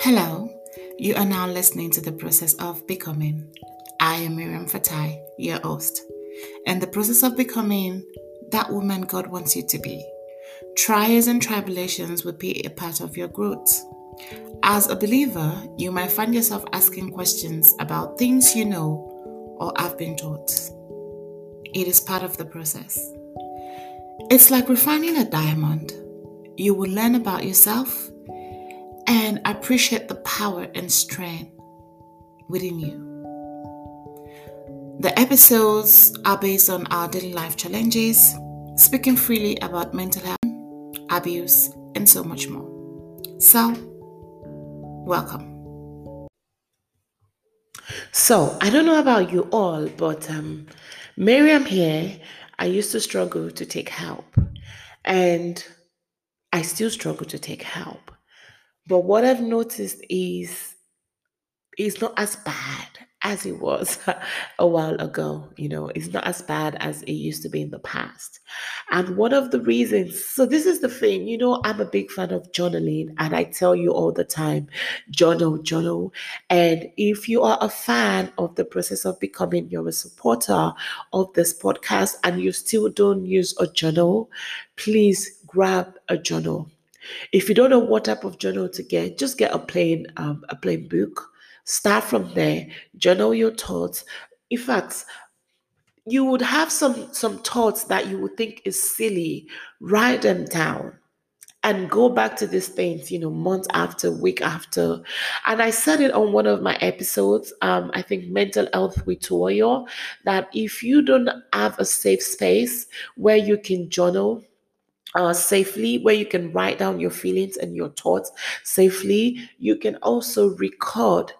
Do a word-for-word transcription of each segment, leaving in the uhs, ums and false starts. Hello, you are now listening to The Process of Becoming. I am Miriam Fatai, your host. And the process of becoming that woman God wants you to be. Trials and tribulations will be a part of your growth. As a believer, you might find yourself asking questions about things you know or have been taught. It is part of the process. It's like refining a diamond. You will learn about yourself and appreciate the power and strength within you. The episodes are based on our daily life challenges, speaking freely about mental health, abuse, and so much more. So, welcome. So, I don't know about you all, but um, Miriam here, I used to struggle to take help. And I still struggle to take help. But what I've noticed is it's not as bad as it was a while ago. You know, it's not as bad as it used to be in the past. And one of the reasons, so this is the thing, you know, I'm a big fan of journaling, and I tell you all the time, journal, journal. And if you are a fan of The Process of Becoming, you're a supporter of this podcast, and you still don't use a journal, please grab a journal. If you don't know what type of journal to get, just get a plain, um, a plain book. Start from there, journal your thoughts. In fact, you would have some, some thoughts that you would think is silly. Write them down and go back to these things, you know, month after, week after. And I said it on one of my episodes, um, I think Mental Health with Toyo, that if you don't have a safe space where you can journal, Uh, safely, where you can write down your feelings and your thoughts safely, you can also record.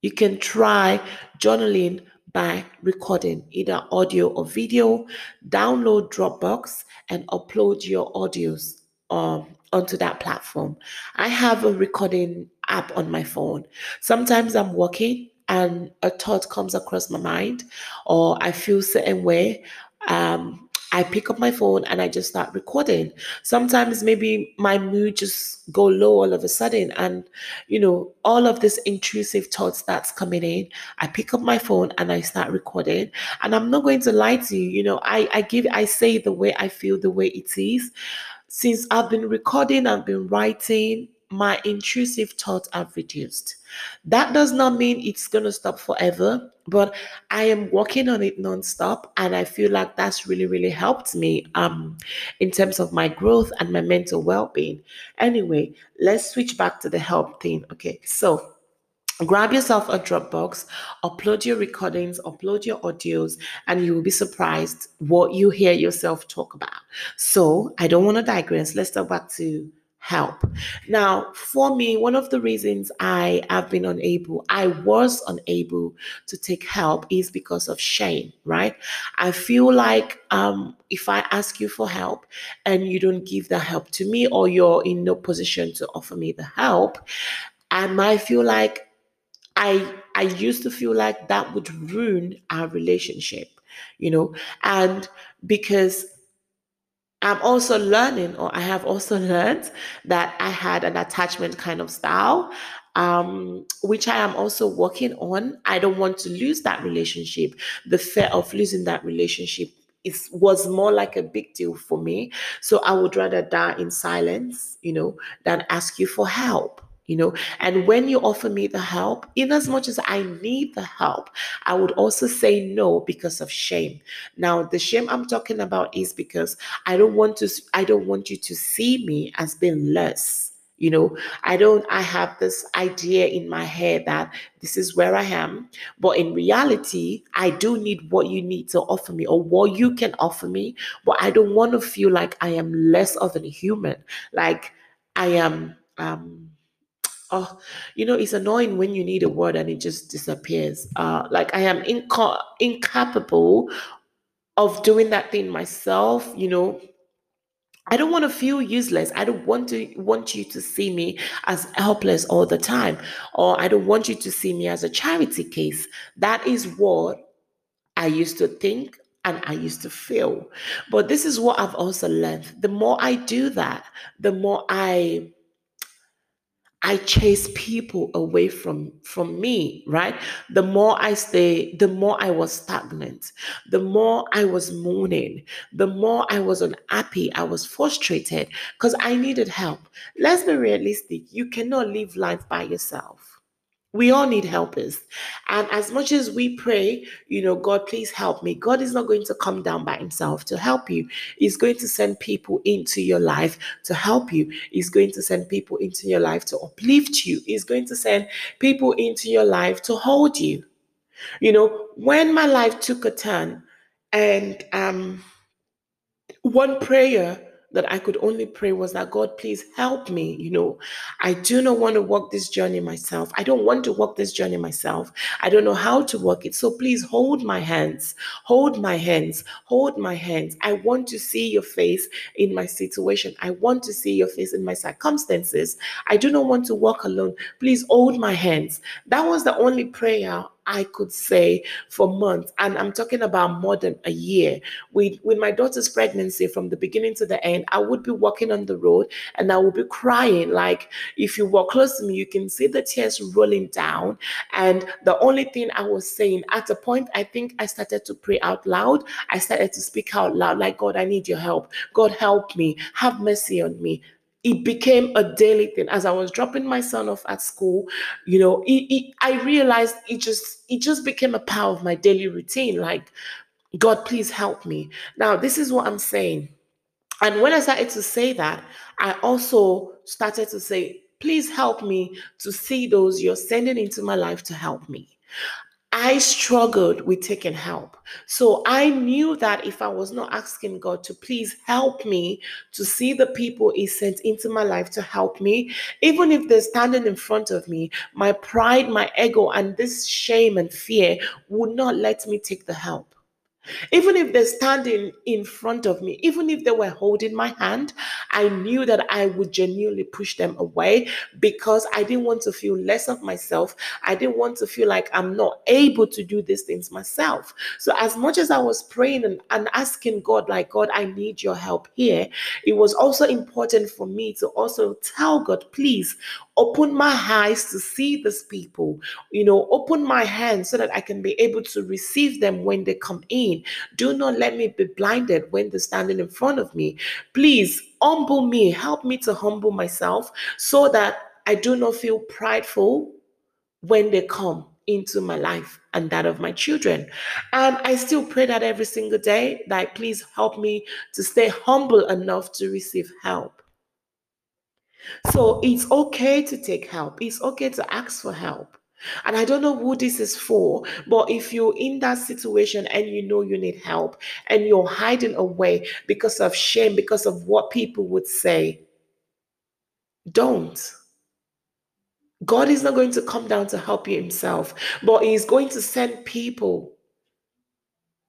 You can try journaling by recording either audio or video. Download Dropbox and upload your audios um, onto that platform. I have a recording app on my phone. Sometimes I'm working and a thought comes across my mind, or I feel a certain way. Um, I pick up my phone and I just start recording. Sometimes maybe my mood just go low all of a sudden, and you know, all of this intrusive thoughts that's coming in, I pick up my phone and I start recording. And I'm not going to lie to you, you know, I, I give, I say the way I feel, the way it is. Since I've been recording, I've been writing, my intrusive thoughts have reduced. That does not mean it's going to stop forever, but I am working on it nonstop, and I feel like that's really, really helped me um, in terms of my growth and my mental well-being. Anyway, let's switch back to the help thing. Okay, so grab yourself a Dropbox, upload your recordings, upload your audios, and you will be surprised what you hear yourself talk about. So I don't want to digress. Let's go back to help. Now, for me, one of the reasons I have been unable, I was unable to take help is because of shame, right? I feel like um, if I ask you for help and you don't give the help to me, or you're in no position to offer me the help, I might feel like I, I used to feel like that would ruin our relationship, you know, and because I'm also learning, or I have also learned, that I had an attachment kind of style, um, which I am also working on. I don't want to lose that relationship. The fear of losing that relationship is, was more like a big deal for me. So I would rather die in silence, you know, than ask you for help. You know, and when you offer me the help, in as much as I need the help, I would also say no because of shame. Now, the shame I'm talking about is because I don't want to, I don't want you to see me as being less. You know, I don't, I have this idea in my head that this is where I am, but in reality, I do need what you need to offer me, or what you can offer me, but I don't want to feel like I am less of a human. Like I am, um, Oh, you know, it's annoying when you need a word and it just disappears. Uh, like I am inca- incapable of doing that thing myself, you know. I don't want to feel useless. I don't want to want you to see me as helpless all the time, or I don't want you to see me as a charity case. That is what I used to think and I used to feel. But this is what I've also learned. The more I do that, the more I... I chase people away from, from me, right? The more I stay, the more I was stagnant, the more I was mourning, the more I was unhappy, I was frustrated because I needed help. Let's be realistic. You cannot live life by yourself. We all need helpers. And as much as we pray, you know, God, please help me, God is not going to come down by himself to help you. He's going to send people into your life to help you. He's going to send people into your life to uplift you. He's going to send people into your life to hold you. You know, when my life took a turn and um, one prayer that I could only pray was that, God, please help me. You know, I do not want to walk this journey myself. I don't want to walk this journey myself. I don't know how to walk it. So please hold my hands, hold my hands, hold my hands. I want to see your face in my situation. I want to see your face in my circumstances. I do not want to walk alone. Please hold my hands. That was the only prayer I could say for months, and I'm talking about more than a year. With, with my daughter's pregnancy, from the beginning to the end, I would be walking on the road and I would be crying. Like, if you walk close to me, you can see the tears rolling down. And the only thing I was saying, at a point, I think I started to pray out loud. I started to speak out loud, like, God, I need your help. God, help me. Have mercy on me. It became a daily thing. As I was dropping my son off at school, you know, it, it, I realized it just it just became a part of my daily routine. Like, God, please help me. Now, this is what I'm saying. And when I started to say that, I also started to say, please help me to see those you're sending into my life to help me. I struggled with taking help. So I knew that if I was not asking God to please help me to see the people he sent into my life to help me, even if they're standing in front of me, my pride, my ego, and this shame and fear would not let me take the help. Even if they're standing in front of me, even if they were holding my hand, I knew that I would genuinely push them away because I didn't want to feel less of myself. I didn't want to feel like I'm not able to do these things myself. So as much as I was praying and, and asking God, like, God, I need your help here, it was also important for me to also tell God, please open my eyes to see these people, you know, open my hands so that I can be able to receive them when they come in. Do not let me be blinded when they're standing in front of me. Please humble me. Help me to humble myself so that I do not feel prideful when they come into my life and that of my children. And I still pray that every single day, that please help me to stay humble enough to receive help. So it's okay to take help. It's okay to ask for help. And I don't know who this is for, but if you're in that situation and you know you need help and you're hiding away because of shame, because of what people would say, don't. God is not going to come down to help you himself, but he's going to send people.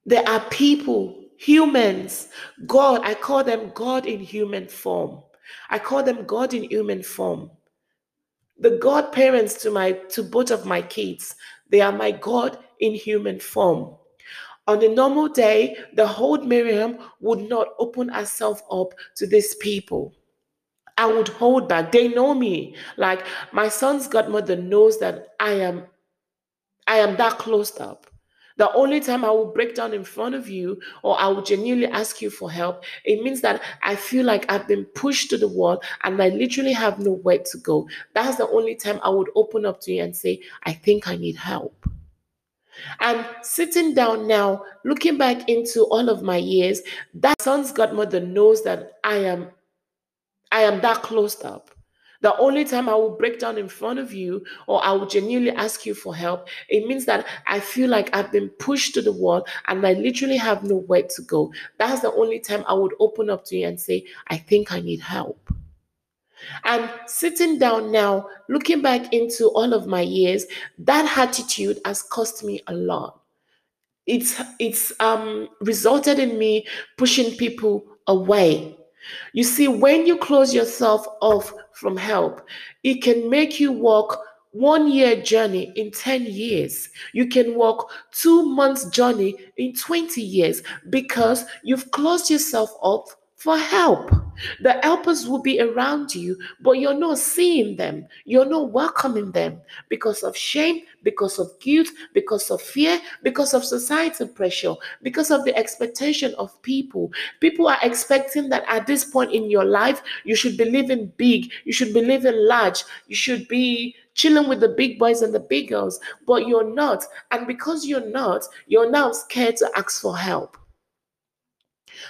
There are people, humans, God, I call them God in human form. I call them God in human form. The godparents to my to both of my kids, they are my God in human form. On a normal day, the whole Miriam would not open herself up to these people. I would hold back. They know me. Like, my son's godmother knows that I am, I am that closed up. The only time I will break down in front of you or I will genuinely ask you for help, it means that I feel like I've been pushed to the wall and I literally have nowhere to go. That's the only time I would open up to you and say, I think I need help. And sitting down now, looking back into all of my years, that son's godmother knows that I am, I am that closed up. The only time I will break down in front of you or I will genuinely ask you for help, it means that I feel like I've been pushed to the wall and I literally have nowhere to go. That's the only time I would open up to you and say, I think I need help. And sitting down now, looking back into all of my years, that attitude has cost me a lot. It's, it's um, resulted in me pushing people away. You see, when you close yourself off from help, it can make you walk one year journey in ten years. You can walk two months journey in twenty years because you've closed yourself up for help. The helpers will be around you, but you're not seeing them. You're not welcoming them because of shame, because of guilt, because of fear, because of societal pressure, because of the expectation of people. People are expecting that at this point in your life, you should be living big, you should be living large, you should be chilling with the big boys and the big girls, but you're not. And because you're not, you're now scared to ask for help.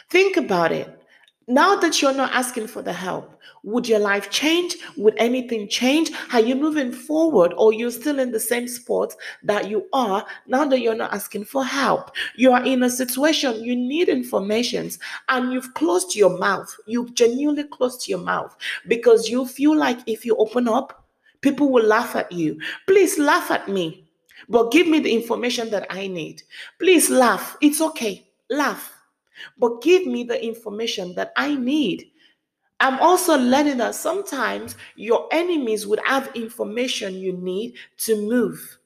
Think about it. Now that you're not asking for the help, would your life change? Would anything change? Are you moving forward, or you're still in the same spot that you are now that you're not asking for help? You are in a situation, you need information, and you've closed your mouth. You've genuinely closed your mouth because you feel like if you open up, people will laugh at you. Please laugh at me, but give me the information that I need. Please laugh. It's okay. Laugh. But give me the information that I need. I'm also learning that sometimes your enemies would have information you need to move.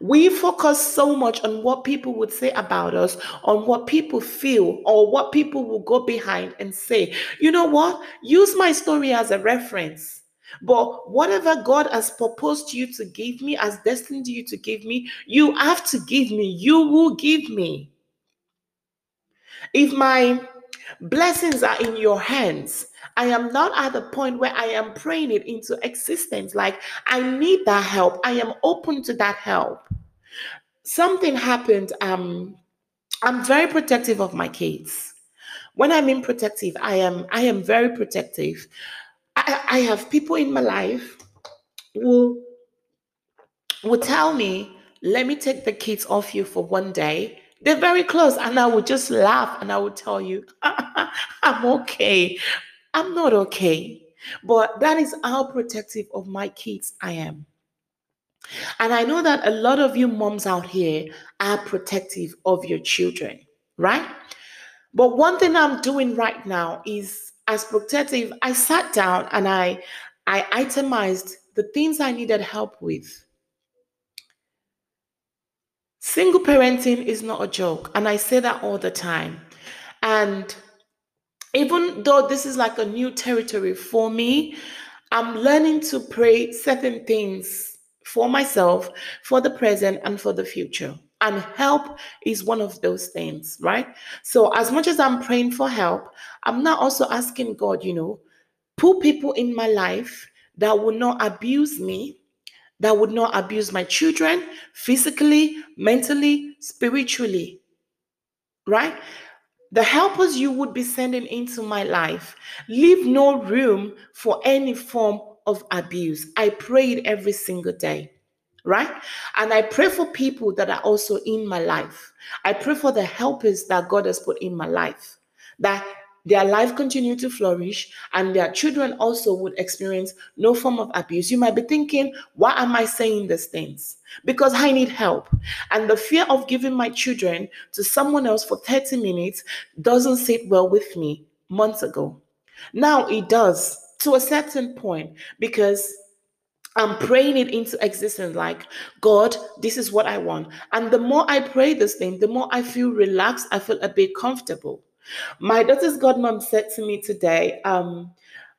We focus so much on what people would say about us, on what people feel, or what people will go behind and say. You know what? Use my story as a reference. But whatever God has proposed you to give me, has destined you to give me, you have to give me. You will give me. If my blessings are in your hands, I am not at the point where I am praying it into existence. Like, I need that help. I am open to that help. Something happened. Um, I'm very protective of my kids. When I mean protective, I am I am very protective. I, I have people in my life who will tell me, let me take the kids off you for one day. They're very close, and I would just laugh and I would tell you, I'm okay. I'm not okay. But that is how protective of my kids I am. And I know that a lot of you moms out here are protective of your children, right? But one thing I'm doing right now is, as protective, I sat down and I, I itemized the things I needed help with. Single parenting is not a joke, and I say that all the time. And even though this is like a new territory for me, I'm learning to pray certain things for myself, for the present, and for the future. And help is one of those things, right? So as much as I'm praying for help, I'm now also asking God, you know, put people in my life that will not abuse me, that would not abuse my children physically, mentally, spiritually, right? The helpers you would be sending into my life, leave no room for any form of abuse. I pray it every single day, right? And I pray for people that are also in my life. I pray for the helpers that God has put in my life, that their life continue to flourish, and their children also would experience no form of abuse. You might be thinking, why am I saying these things? Because I need help. And the fear of giving my children to someone else for thirty minutes doesn't sit well with me months ago. Now it does, to a certain point, because I'm praying it into existence, like, God, this is what I want. And the more I pray this thing, the more I feel relaxed, I feel a bit comfortable. My daughter's godmom said to me today, um,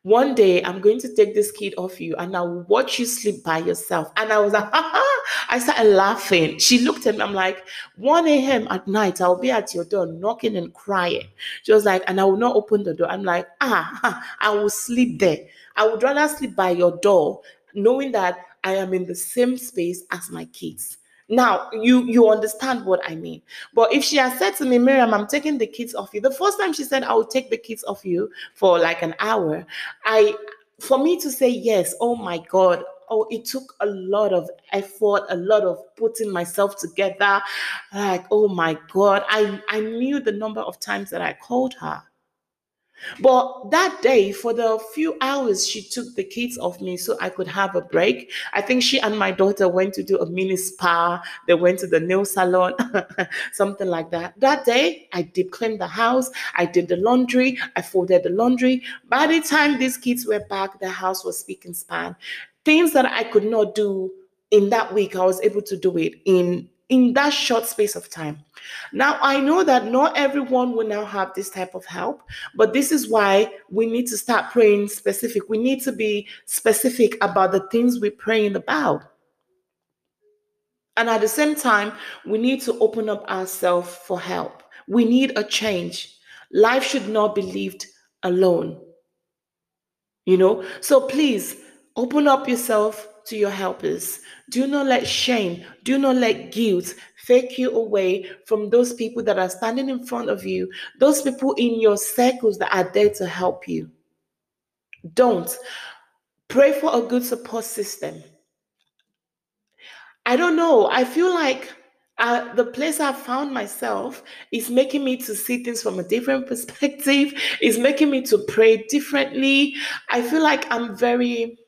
one day I'm going to take this kid off you and I'll watch you sleep by yourself. And I was like, ha ha, I started laughing. She looked at me, I'm like, one a.m. at night, I'll be at your door knocking and crying. She was like, and I will not open the door. I'm like, ah, I will sleep there. I would rather sleep by your door knowing that I am in the same space as my kids. Now, you you understand what I mean. But if she has said to me, Miriam, I'm taking the kids off you. The first time she said, I will take the kids off you for like an hour. I, for me to say yes, oh my God. Oh, it took a lot of effort, a lot of putting myself together. Like, oh my God. I, I knew the number of times that I called her. But that day, for the few hours, she took the kids off me so I could have a break. I think she and my daughter went to do a mini spa. They went to the nail salon, something like that. That day, I deep cleaned the house. I did the laundry. I folded the laundry. By the time these kids were back, the house was spick and span. Things that I could not do in that week, I was able to do it in in that short space of time. Now, I know that not everyone will now have this type of help, but this is why we need to start praying specific. We need to be specific about the things we're praying about. And at the same time, we need to open up ourselves for help. We need a change. Life should not be lived alone. You know, so please open up yourself to your helpers. Do not let shame, do not let guilt take you away from those people that are standing in front of you, those people in your circles that are there to help you. Don't. Pray for a good support system. I don't know. I feel like uh, the place I found myself is making me to see things from a different perspective. It's making me to pray differently. I feel like I'm very,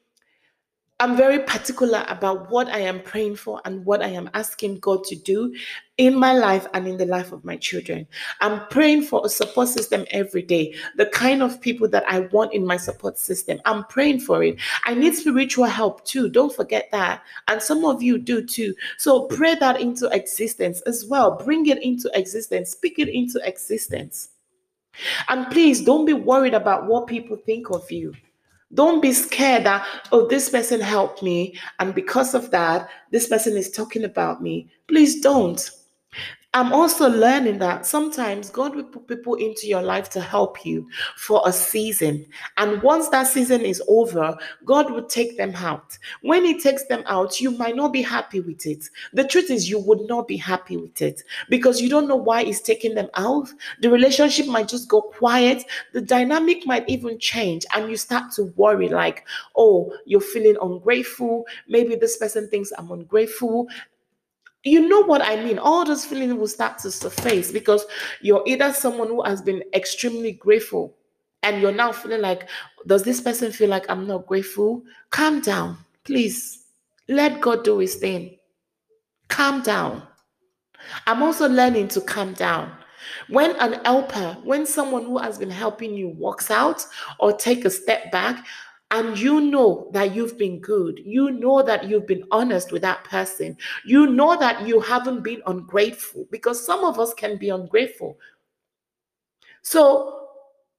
I'm very particular about what I am praying for and what I am asking God to do in my life and in the life of my children. I'm praying for a support system every day, the kind of people that I want in my support system. I'm praying for it. I need spiritual help too. Don't forget that. And some of you do too. So pray that into existence as well. Bring it into existence. Speak it into existence. And please don't be worried about what people think of you. Don't be scared that, oh, this person helped me, and because of that, this person is talking about me. Please don't. I'm also learning that sometimes God will put people into your life to help you for a season. And once that season is over, God will take them out. When he takes them out, you might not be happy with it. The truth is you would not be happy with it because you don't know why he's taking them out. The relationship might just go quiet. The dynamic might even change and you start to worry like, oh, you're feeling ungrateful. Maybe this person thinks I'm ungrateful. You know what I mean? All those feelings will start to surface because you're either someone who has been extremely grateful and you're now feeling like, does this person feel like I'm not grateful? Calm down, please. Let God do his thing. Calm down. I'm also learning to calm down. When an helper, when someone who has been helping you walks out or take a step back, and you know that you've been good. You know that you've been honest with that person. You know that you haven't been ungrateful because some of us can be ungrateful. So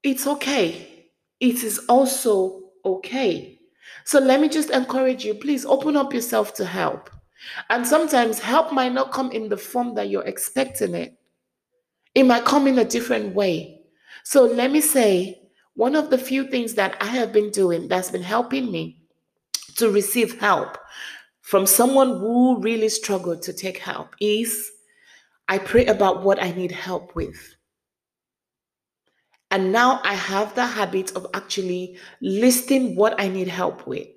it's okay. It is also okay. So let me just encourage you, please open up yourself to help. And sometimes help might not come in the form that you're expecting it. It might come in a different way. So let me say, one of the few things that I have been doing that's been helping me to receive help from someone who really struggled to take help is I pray about what I need help with. And now I have the habit of actually listing what I need help with.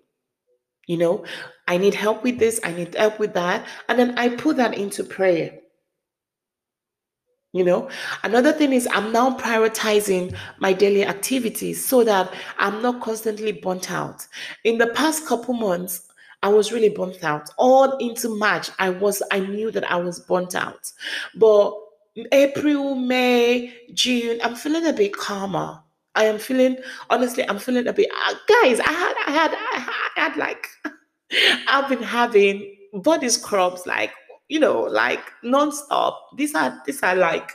You know, I need help with this, I need help with that. And then I put that into prayer. You know, another thing is I'm now prioritizing my daily activities so that I'm not constantly burnt out. In the past couple months, I was really burnt out. All into March, I was, I knew that I was burnt out. But April, May, June, I'm feeling a bit calmer. I am feeling, honestly, I'm feeling a bit, uh, guys, I had, I had, I had like, I've been having body scrubs like, you know, like nonstop. These are, these are like,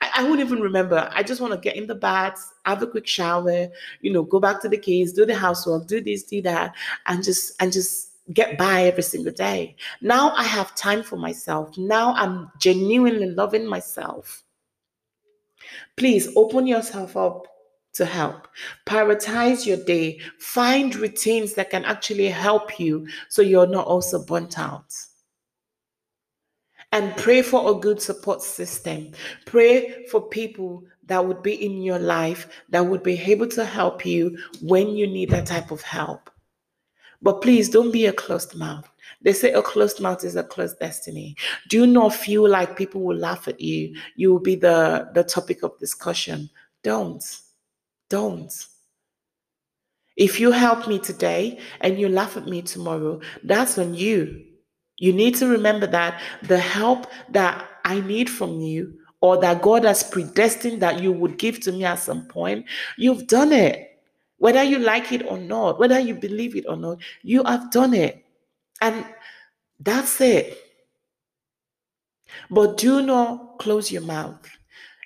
I, I wouldn't even remember. I just want to get in the bath, have a quick shower, you know, go back to the kids, do the housework, do this, do that, and just, and just get by every single day. Now I have time for myself. Now I'm genuinely loving myself. Please open yourself up to help. Prioritize your day. Find routines that can actually help you so you're not also burnt out. And pray for a good support system. Pray for people that would be in your life that would be able to help you when you need that type of help. But please don't be a closed mouth. They say a closed mouth is a closed destiny. Do not feel like people will laugh at you. You will be the, the topic of discussion. Don't. Don't. If you help me today and you laugh at me tomorrow, that's on you. You need to remember that the help that I need from you or that God has predestined that you would give to me at some point, you've done it. Whether you like it or not, whether you believe it or not, you have done it. And that's it. But do not close your mouth.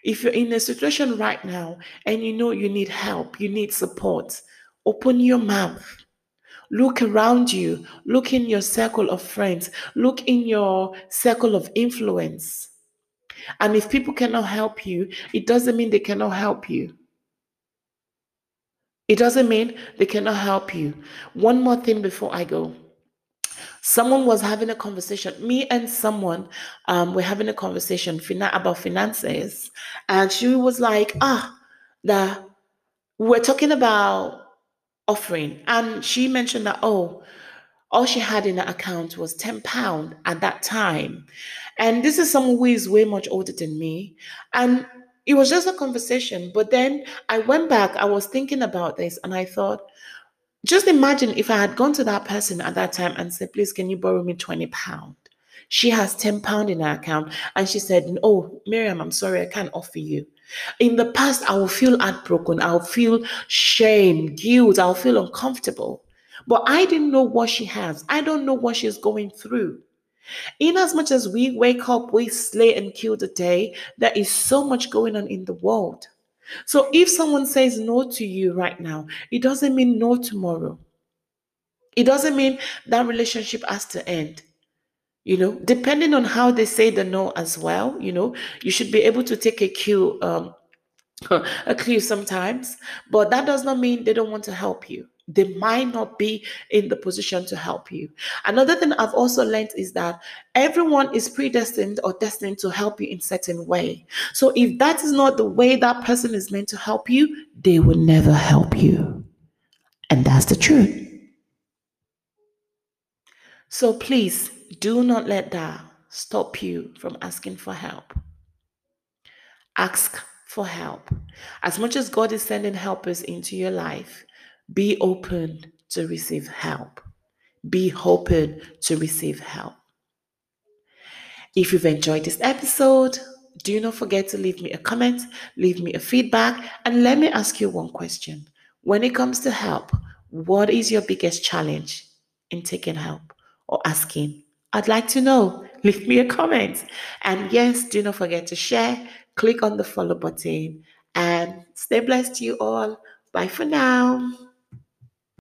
If you're in a situation right now and you know you need help, you need support, open your mouth. Look around you. Look in your circle of friends. Look in your circle of influence. And if people cannot help you, it doesn't mean they cannot help you. It doesn't mean they cannot help you. One more thing before I go. Someone was having a conversation. Me and someone um, were having a conversation about finances. And she was like, ah, that we're talking about offering, and she mentioned that oh all she had in her account was ten pounds at that time, and this is someone who is way much older than me, and it was just a conversation. But then I went back, I was thinking about this, and I thought, just imagine if I had gone to that person at that time and said, please can you borrow me twenty pounds? She has ten pounds in her account, and she said, oh Miriam, I'm sorry, I can't offer you. In the past, I will feel heartbroken. I'll feel shame, guilt. I'll feel uncomfortable. But I didn't know what she has. I don't know what she's going through. In as much as we wake up, we slay and kill the day, there is so much going on in the world. So if someone says no to you right now, it doesn't mean no tomorrow. It doesn't mean that relationship has to end. You know, depending on how they say the no as well, you know, you should be able to take a cue, um, a cue sometimes, but that does not mean they don't want to help you. They might not be in the position to help you. Another thing I've also learned is that everyone is predestined or destined to help you in a certain way. So if that is not the way that person is meant to help you, they will never help you. And that's the truth. So please, do not let that stop you from asking for help. Ask for help. As much as God is sending helpers into your life, be open to receive help. Be open to receive help. If you've enjoyed this episode, do not forget to leave me a comment, leave me a feedback, and let me ask you one question. When it comes to help, what is your biggest challenge in taking help or asking? I'd like to know. Leave me a comment. And yes, do not forget to share. Click on the follow button. And stay blessed, you all. Bye for now.